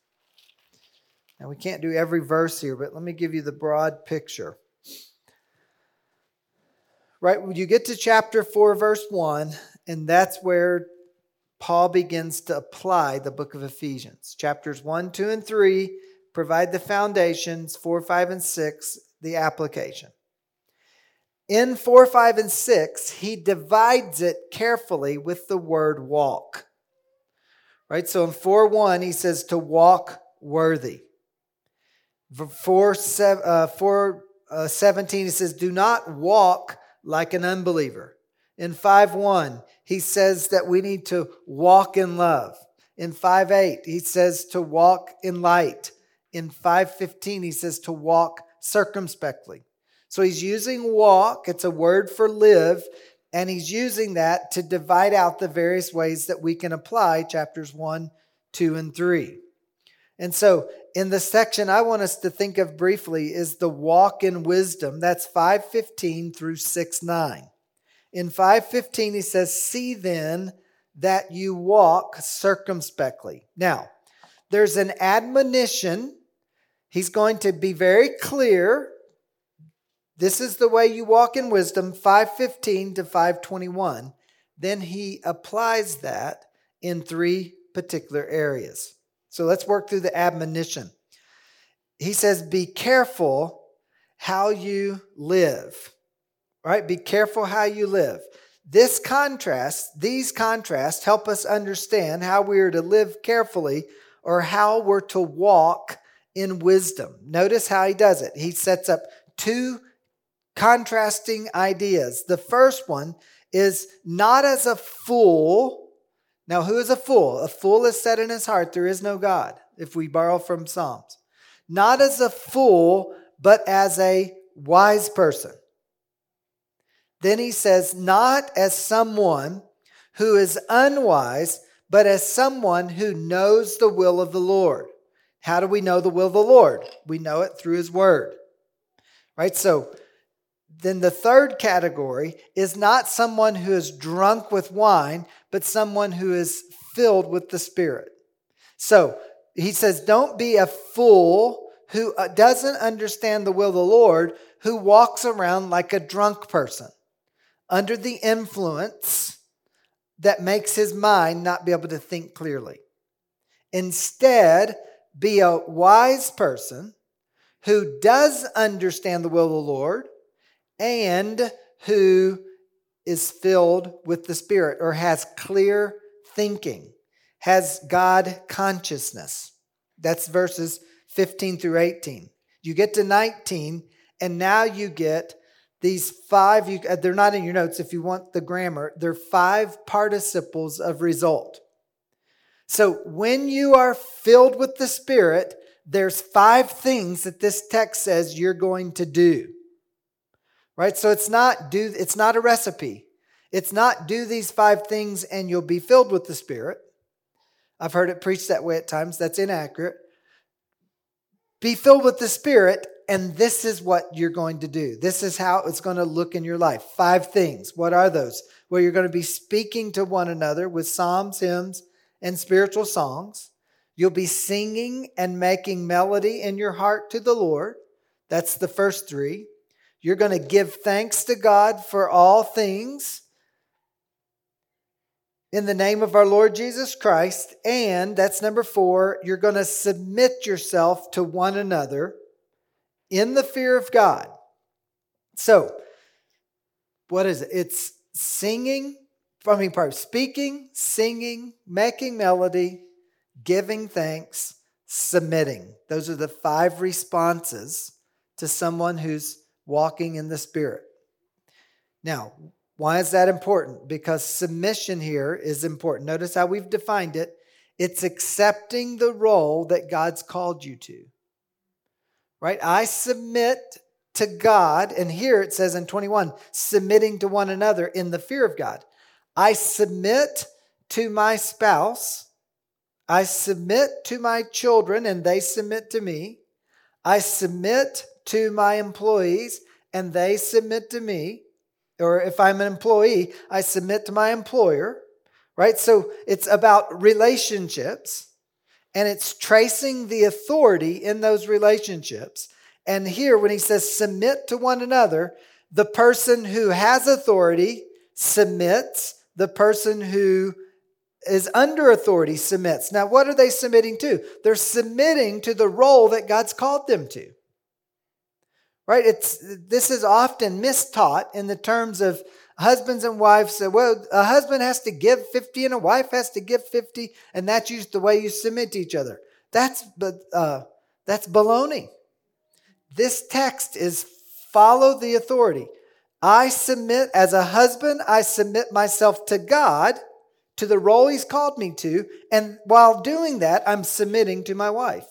Now, we can't do every verse here, but let me give you the broad picture. Right, when you get to chapter four, verse one, and that's where Paul begins to apply the book of Ephesians. Chapters one, two, and three provide the foundations. four, five, and six, the application. In four, five, and six, he divides it carefully with the word walk. Right, so in four one, he says to walk worthy. four seventeen, he says, do not walk like an unbeliever. In five one, he says that we need to walk in love. In five eight, he says to walk in light. In five fifteen, he says to walk circumspectly. So he's using walk, it's a word for live, and he's using that to divide out the various ways that we can apply chapters one, two, and three. And so in the section I want us to think of briefly is the walk in wisdom. That's five fifteen through six nine. In five fifteen, he says, see then that you walk circumspectly. Now, there's an admonition. He's going to be very clear. This is the way you walk in wisdom, five fifteen to five twenty-one. Then he applies that in three particular areas. So let's work through the admonition. He says, be careful how you live. All right, be careful how you live. This contrast, these contrasts help us understand how we are to live carefully or how we're to walk in wisdom. Notice how he does it. He sets up two contrasting ideas. The first one is not as a fool. Now, who is a fool? A fool is said in his heart, there is no God, if we borrow from Psalms. Not as a fool, but as a wise person. Then he says, not as someone who is unwise, but as someone who knows the will of the Lord. How do we know the will of the Lord? We know it through his word. Right? So then the third category is not someone who is drunk with wine, but someone who is filled with the Spirit. So he says, don't be a fool who doesn't understand the will of the Lord, who walks around like a drunk person, under the influence that makes his mind not be able to think clearly. Instead, be a wise person who does understand the will of the Lord and who is filled with the Spirit or has clear thinking, has God consciousness. That's verses fifteen through eighteen. You get to nineteen, and now you get these five, you, they're not in your notes if you want the grammar, they're five participles of result. So when you are filled with the Spirit, there's five things that this text says you're going to do. Right? So it's not do, it's not a recipe. It's not do these five things and you'll be filled with the Spirit. I've heard it preached that way at times. That's inaccurate. Be filled with the Spirit, and this is what you're going to do. This is how it's going to look in your life. Five things. What are those? Well, you're going to be speaking to one another with psalms, hymns, and spiritual songs. You'll be singing and making melody in your heart to the Lord. That's the first three. You're going to give thanks to God for all things in the name of our Lord Jesus Christ. And that's number four, you're going to submit yourself to one another in the fear of God. So, what is it? It's singing, I mean, probably speaking, singing, making melody, giving thanks, submitting. Those are the five responses to someone who's walking in the Spirit. Now, why is that important? Because submission here is important. Notice how we've defined it. It's accepting the role that God's called you to. Right? I submit to God. And here it says in twenty-one, submitting to one another in the fear of God. I submit to my spouse. I submit to my children, and they submit to me. I submit to my employees, and they submit to me. Or if I'm an employee, I submit to my employer, right? So it's about relationships, and it's tracing the authority in those relationships. And here, when he says submit to one another, the person who has authority submits. The person who is under authority submits. Now, what are they submitting to? They're submitting to the role that God's called them to. Right? It's this is often mistaught in the terms of husbands and wives. So, well, a husband has to give fifty and a wife has to give fifty, and that's used the way you submit to each other. That's uh, that's baloney. This text is follow the authority. I submit as a husband. I submit myself to God, to the role He's called me to, and while doing that, I'm submitting to my wife.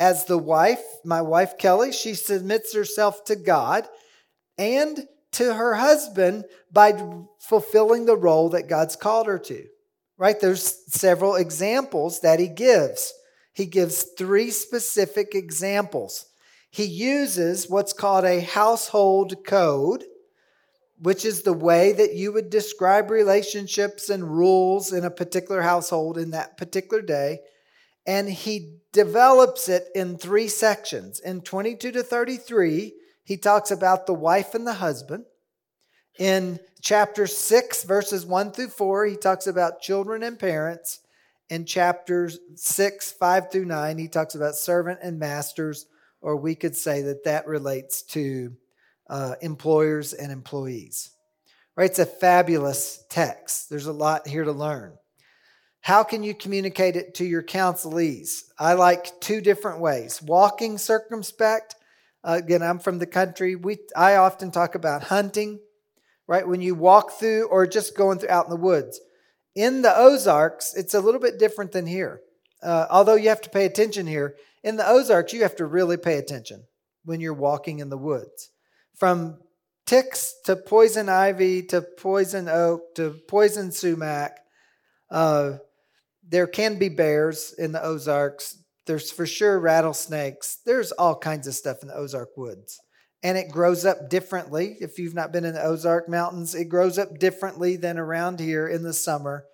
As the wife, my wife Kelly, she submits herself to God and to her husband by fulfilling the role that God's called her to, right? There's several examples that he gives. He gives three specific examples. He uses what's called a household code, which is the way that you would describe relationships and rules in a particular household in that particular day. And he develops it in three sections. In twenty-two to thirty-three, he talks about the wife and the husband. In chapter six, verses one through four, he talks about children and parents. In chapters six, five through nine, he talks about servant and masters, or we could say that that relates to uh, employers and employees. Right? It's a fabulous text. There's a lot here to learn. How can you communicate it to your counselees? I like two different ways. Walking circumspect. Uh, again, I'm from the country. We I often talk about hunting, right? When you walk through or just going through out in the woods. In the Ozarks, it's a little bit different than here. Uh, although you have to pay attention here. In the Ozarks, you have to really pay attention when you're walking in the woods. From ticks to poison ivy to poison oak to poison sumac, uh, there can be bears in the Ozarks. There's for sure rattlesnakes. There's all kinds of stuff in the Ozark woods. And it grows up differently. If you've not been in the Ozark Mountains, it grows up differently than around here in the summer.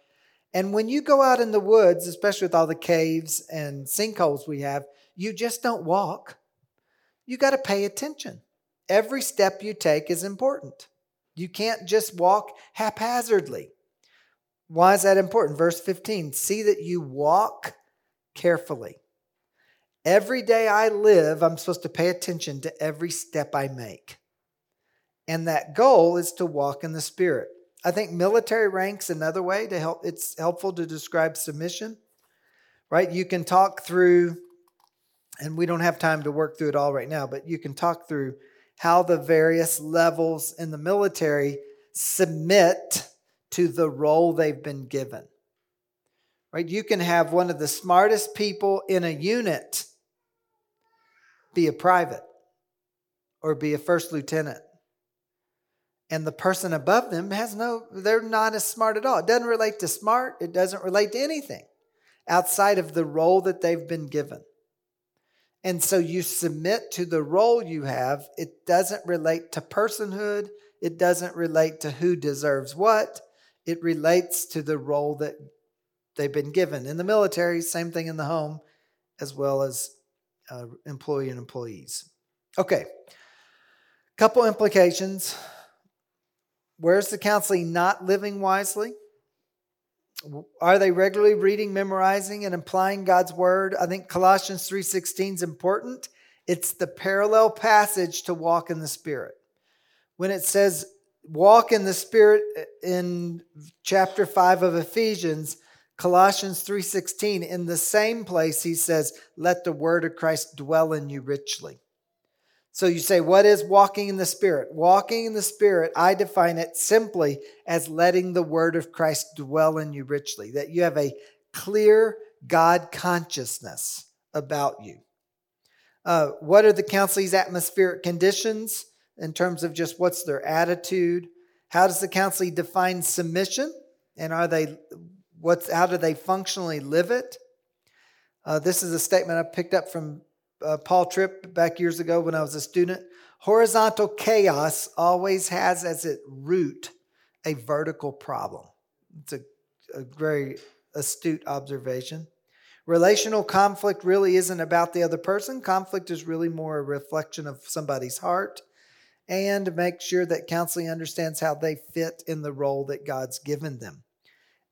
And when you go out in the woods, especially with all the caves and sinkholes we have, you just don't walk. You got to pay attention. Every step you take is important. You can't just walk haphazardly. Why is that important? Verse fifteen, see that you walk carefully. Every day I live, I'm supposed to pay attention to every step I make. And that goal is to walk in the Spirit. I think military rank's another way to help. It's helpful to describe submission, right? You can talk through, and we don't have time to work through it all right now, but you can talk through how the various levels in the military submit to the role they've been given. Right? You can have one of the smartest people in a unit be a private or be a first lieutenant. And the person above them has no, they're not as smart at all. It doesn't relate to smart. It doesn't relate to anything outside of the role that they've been given. And so you submit to the role you have. It doesn't relate to personhood. It doesn't relate to who deserves what. It relates to the role that they've been given. In the military, same thing in the home, as well as uh, employee and employees. Okay, couple implications. Where's the counseling not living wisely? Are they regularly reading, memorizing, and applying God's word? I think Colossians three sixteen is important. It's the parallel passage to walk in the Spirit. When it says walk in the Spirit in chapter five of Ephesians, Colossians three sixteen, in the same place he says, let the word of Christ dwell in you richly. So you say, what is walking in the Spirit? Walking in the Spirit, I define it simply as letting the word of Christ dwell in you richly, that you have a clear God consciousness about you. Uh, what are the counselee's atmospheric conditions in terms of just what's their attitude? How does the counselee define submission? And are they what's how do they functionally live it? Uh, this is a statement I picked up from uh, Paul Tripp back years ago when I was a student. Horizontal chaos always has as its root a vertical problem. It's a, a very astute observation. Relational conflict really isn't about the other person. Conflict is really more a reflection of somebody's heart. And make sure that counseling understands how they fit in the role that God's given them.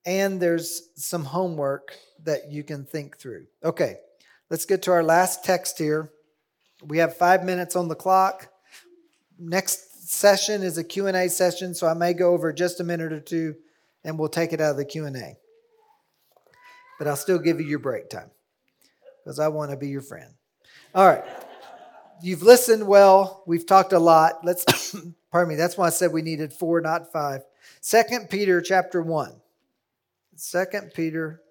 And there's some homework that you can think through. Okay, let's get to our last text here. We have five minutes on the clock. Next session is a Q and A session, so I may go over just a minute or two, and we'll take it out of the Q and A. But I'll still give you your break time because I want to be your friend. All right. You've listened well. We've talked a lot. Let's, pardon me, that's why I said we needed four, not five. Second Peter chapter one. Second Peter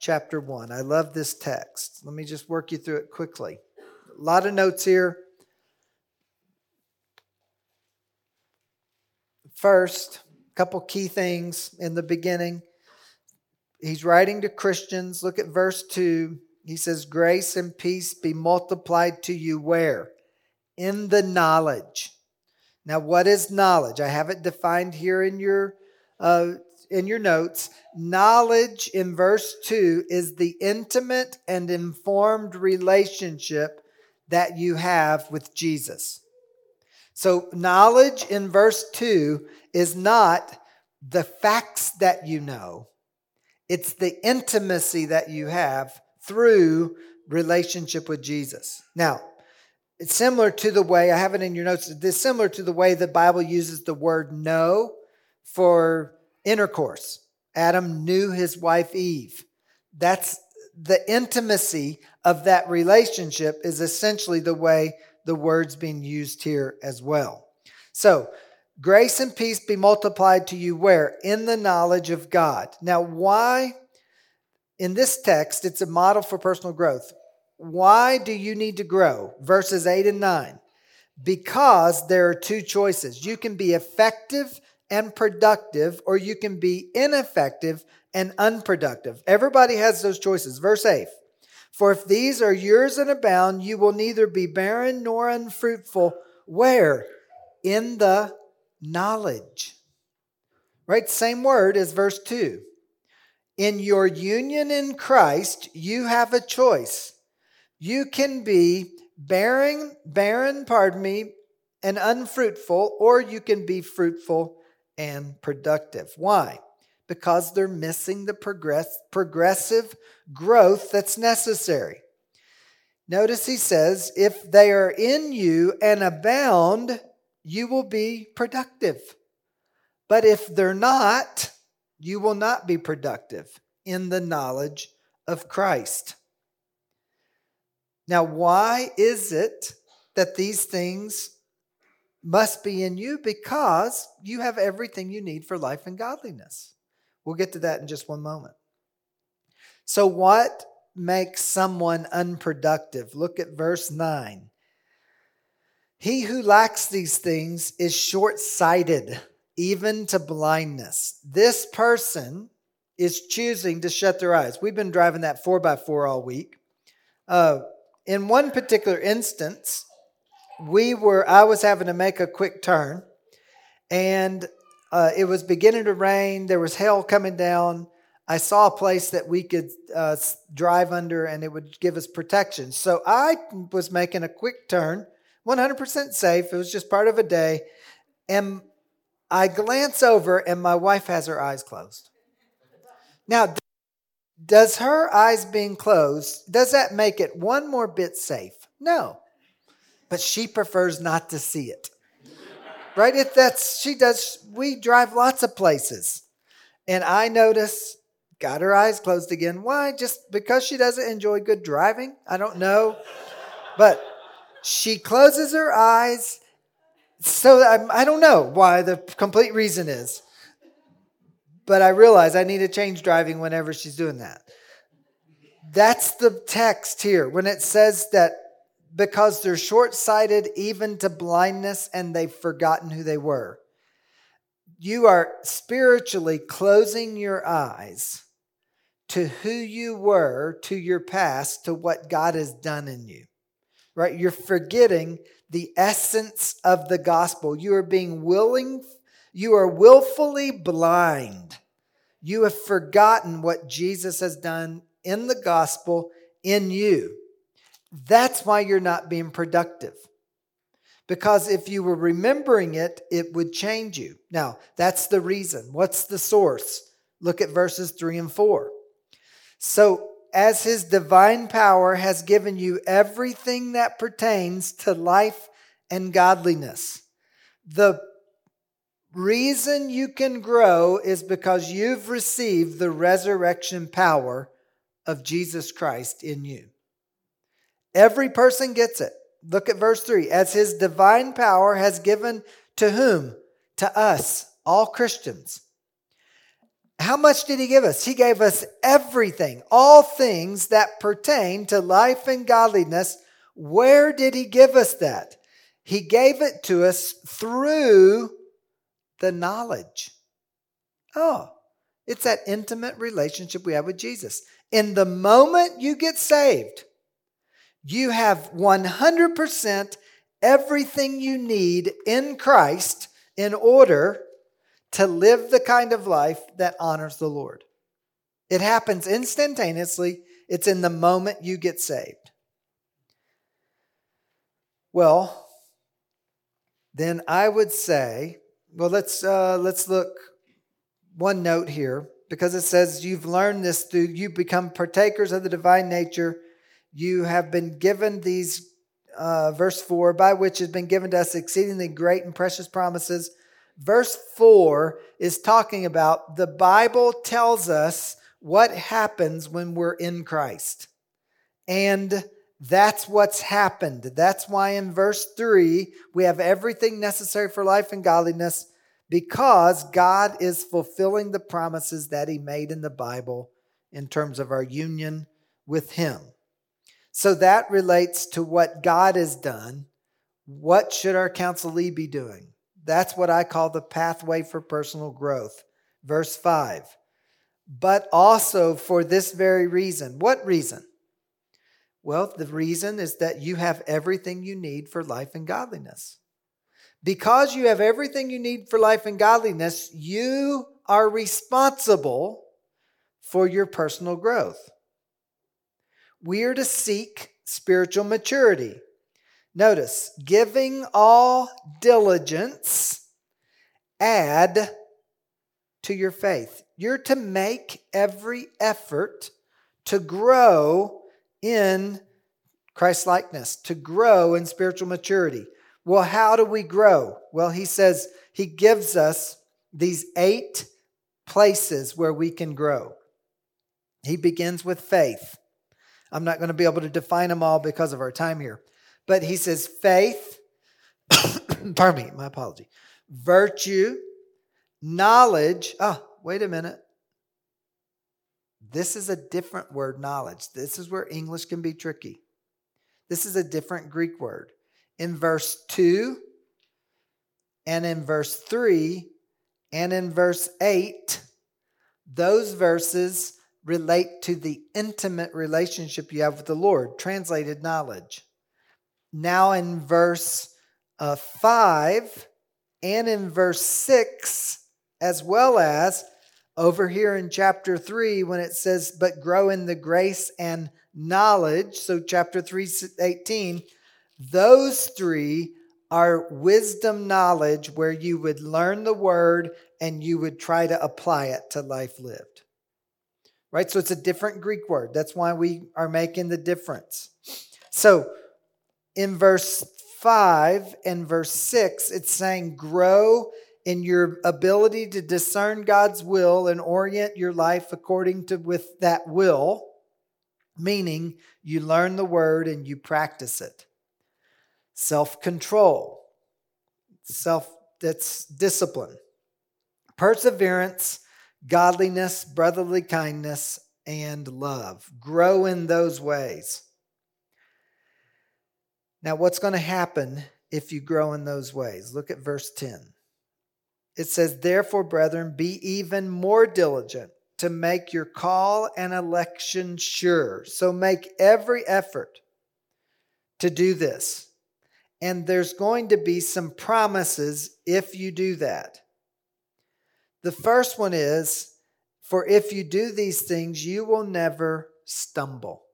chapter one. I love this text. Let me just work you through it quickly. A lot of notes here. First, a couple key things in the beginning. He's writing to Christians. Look at verse two. He says, grace and peace be multiplied to you where? In the knowledge. Now, what is knowledge? I have it defined here in your uh, in your notes. Knowledge in verse two is the intimate and informed relationship that you have with Jesus. So knowledge in verse two is not the facts that you know. It's the intimacy that you have through relationship with Jesus. Now, it's similar to the way, I have it in your notes, it's similar to the way the Bible uses the word know for intercourse. Adam knew his wife Eve. That's the intimacy of that relationship is essentially the way the word's being used here as well. So, grace and peace be multiplied to you where? In the knowledge of God. Now, why? In this text, it's a model for personal growth. Why do you need to grow? Verses eight and nine. Because there are two choices. You can be effective and productive, or you can be ineffective and unproductive. Everybody has those choices. Verse eight. For if these are yours and abound, you will neither be barren nor unfruitful. Where? In the knowledge. Right? Same word as verse two. In your union in Christ, you have a choice. You can be barren, barren, pardon me, and unfruitful, or you can be fruitful and productive. Why? Because they're missing the progress, progressive growth that's necessary. Notice he says, if they are in you and abound, you will be productive. But if they're not, you will not be productive in the knowledge of Christ. Now, why is it that these things must be in you? Because you have everything you need for life and godliness. We'll get to that in just one moment. So what makes someone unproductive? Look at verse nine. He who lacks these things is short-sighted, even to blindness. This person is choosing to shut their eyes. We've been driving that four by four all week. Uh, in one particular instance, we were, I was having to make a quick turn, and uh, it was beginning to rain. There was hail coming down. I saw a place that we could uh, drive under, and it would give us protection. So I was making a quick turn, one hundred percent safe. It was just part of a day, and I glance over, and my wife has her eyes closed. Now, does her eyes being closed, does that make it one more bit safe? No. But she prefers not to see it. Right? If that's, she does, we drive lots of places. And I notice, got her eyes closed again. Why? Just because she doesn't enjoy good driving? I don't know. But she closes her eyes. So I, I don't know why the complete reason is, but I realize I need to change driving whenever she's doing that. That's the text here. When it says that because they're short-sighted even to blindness, and they've forgotten who they were. You are spiritually closing your eyes to who you were, to your past, to what God has done in you, right? You're forgetting the essence of the gospel. You are being willing, you are willfully blind. You have forgotten what Jesus has done in the gospel in you. That's why you're not being productive. Because if you were remembering it, it would change you. Now, that's the reason. What's the source? Look at verses three and four. So, as his divine power has given you everything that pertains to life and godliness. The reason you can grow is because you've received the resurrection power of Jesus Christ in you. Every person gets it. Look at verse three. As his divine power has given to whom? To us, all Christians. How much did he give us? He gave us everything, all things that pertain to life and godliness. Where did he give us that? He gave it to us through the knowledge. Oh, it's that intimate relationship we have with Jesus. In the moment you get saved, you have one hundred percent everything you need in Christ in order to live the kind of life that honors the Lord. It happens instantaneously. It's in the moment you get saved. Well, then I would say, well, let's uh, let's look one note here, because it says you've learned this through, you become partakers of the divine nature. You have been given these, uh, verse four, by which has been given to us exceedingly great and precious promises. Verse four is talking about the Bible tells us what happens when we're in Christ. And that's what's happened. That's why in verse three, we have everything necessary for life and godliness, because God is fulfilling the promises that he made in the Bible in terms of our union with him. So that relates to what God has done. What should our counselee be doing? That's what I call the pathway for personal growth. Verse five. But also for this very reason. What reason? Well, the reason is that you have everything you need for life and godliness. Because you have everything you need for life and godliness, you are responsible for your personal growth. We are to seek spiritual maturity. Notice, giving all diligence, add to your faith. You're to make every effort to grow in Christ-likeness, to grow in spiritual maturity. Well, how do we grow? Well, he says he gives us these eight places where we can grow. He begins with faith. I'm not going to be able to define them all because of our time here. But he says faith, pardon me, my apology, virtue, knowledge. Oh, wait a minute. This is a different word, knowledge. This is where English can be tricky. This is a different Greek word. In verse two and in verse three and in verse eight, those verses relate to the intimate relationship you have with the Lord, translated knowledge. Now in verse uh, five and in verse six, as well as over here in chapter three when it says, but grow in the grace and knowledge. So chapter three eighteen, those three are wisdom knowledge where you would learn the word and you would try to apply it to life lived. Right? So it's a different Greek word. That's why we are making the difference. So in verse five and verse six, it's saying grow in your ability to discern God's will and orient your life according to with that will, meaning you learn the word and you practice it. Self-control, self, that's discipline, perseverance, godliness, brotherly kindness, and love. Grow in those ways. Now, what's going to happen if you grow in those ways? Look at verse ten. It says, "Therefore, brethren, be even more diligent to make your call and election sure." So make every effort to do this. And there's going to be some promises if you do that. The first one is, for if you do these things, you will never stumble.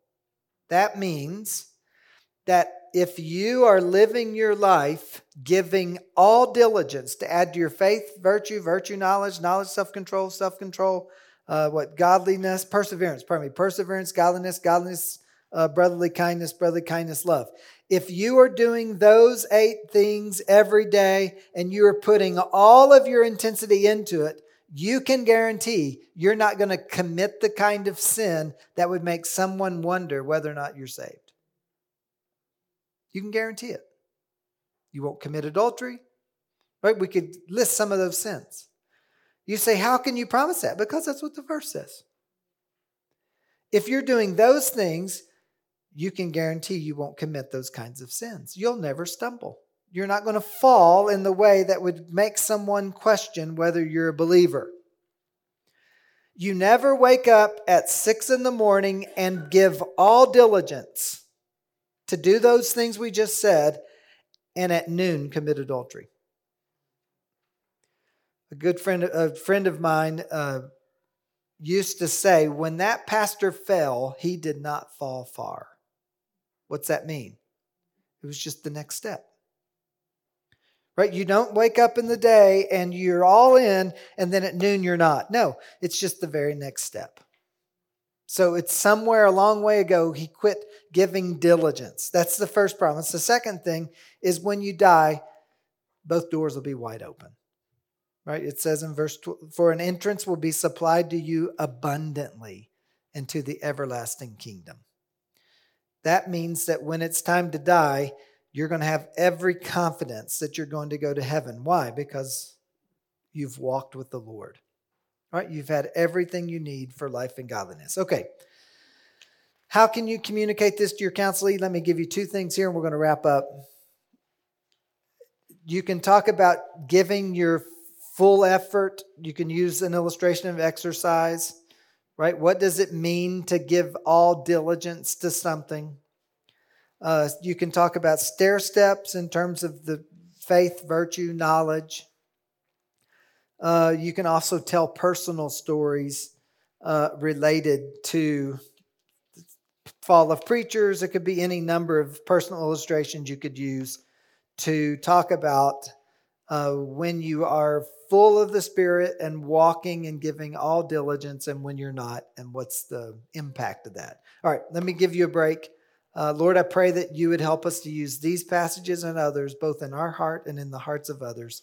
That means that if you are living your life, giving all diligence to add to your faith, virtue, virtue, knowledge, knowledge, self-control, self-control, uh, what, godliness, perseverance, pardon me, perseverance, godliness, godliness, uh, brotherly kindness, brotherly kindness, love. If you are doing those eight things every day and you are putting all of your intensity into it, you can guarantee you're not going to commit the kind of sin that would make someone wonder whether or not you're saved. You can guarantee it. You won't commit adultery, right? We could list some of those sins. You say, how can you promise that? Because that's what the verse says. If you're doing those things, you can guarantee you won't commit those kinds of sins. You'll never stumble. You're not going to fall in the way that would make someone question whether you're a believer. You never wake up at six in the morning and give all diligence to do those things we just said and at noon commit adultery. A good friend, a friend of mine uh, used to say, when that pastor fell, he did not fall far. What's that mean? It was just the next step. Right? You don't wake up in the day and you're all in and then at noon you're not. No, it's just the very next step. So it's somewhere a long way ago he quit giving diligence. That's the first promise. The second thing is when you die, both doors will be wide open. Right? It says in verse twelve, "For an entrance will be supplied to you abundantly into the everlasting kingdom." That means that when it's time to die, you're going to have every confidence that you're going to go to heaven. Why? Because you've walked with the Lord. All right? You've had everything you need for life and godliness. Okay. How can you communicate this to your counselee? Let me give you two things here, and we're going to wrap up. You can talk about giving your full effort. You can use an illustration of exercise, right? What does it mean to give all diligence to something? Uh, you can talk about stair steps in terms of the faith, virtue, knowledge. Uh, you can also tell personal stories uh, related to fall of preachers. It could be any number of personal illustrations you could use to talk about uh, when you are full of the Spirit and walking and giving all diligence, and when you're not, and what's the impact of that. All right, let me give you a break. Uh, Lord, I pray that you would help us to use these passages and others, both in our heart and in the hearts of others.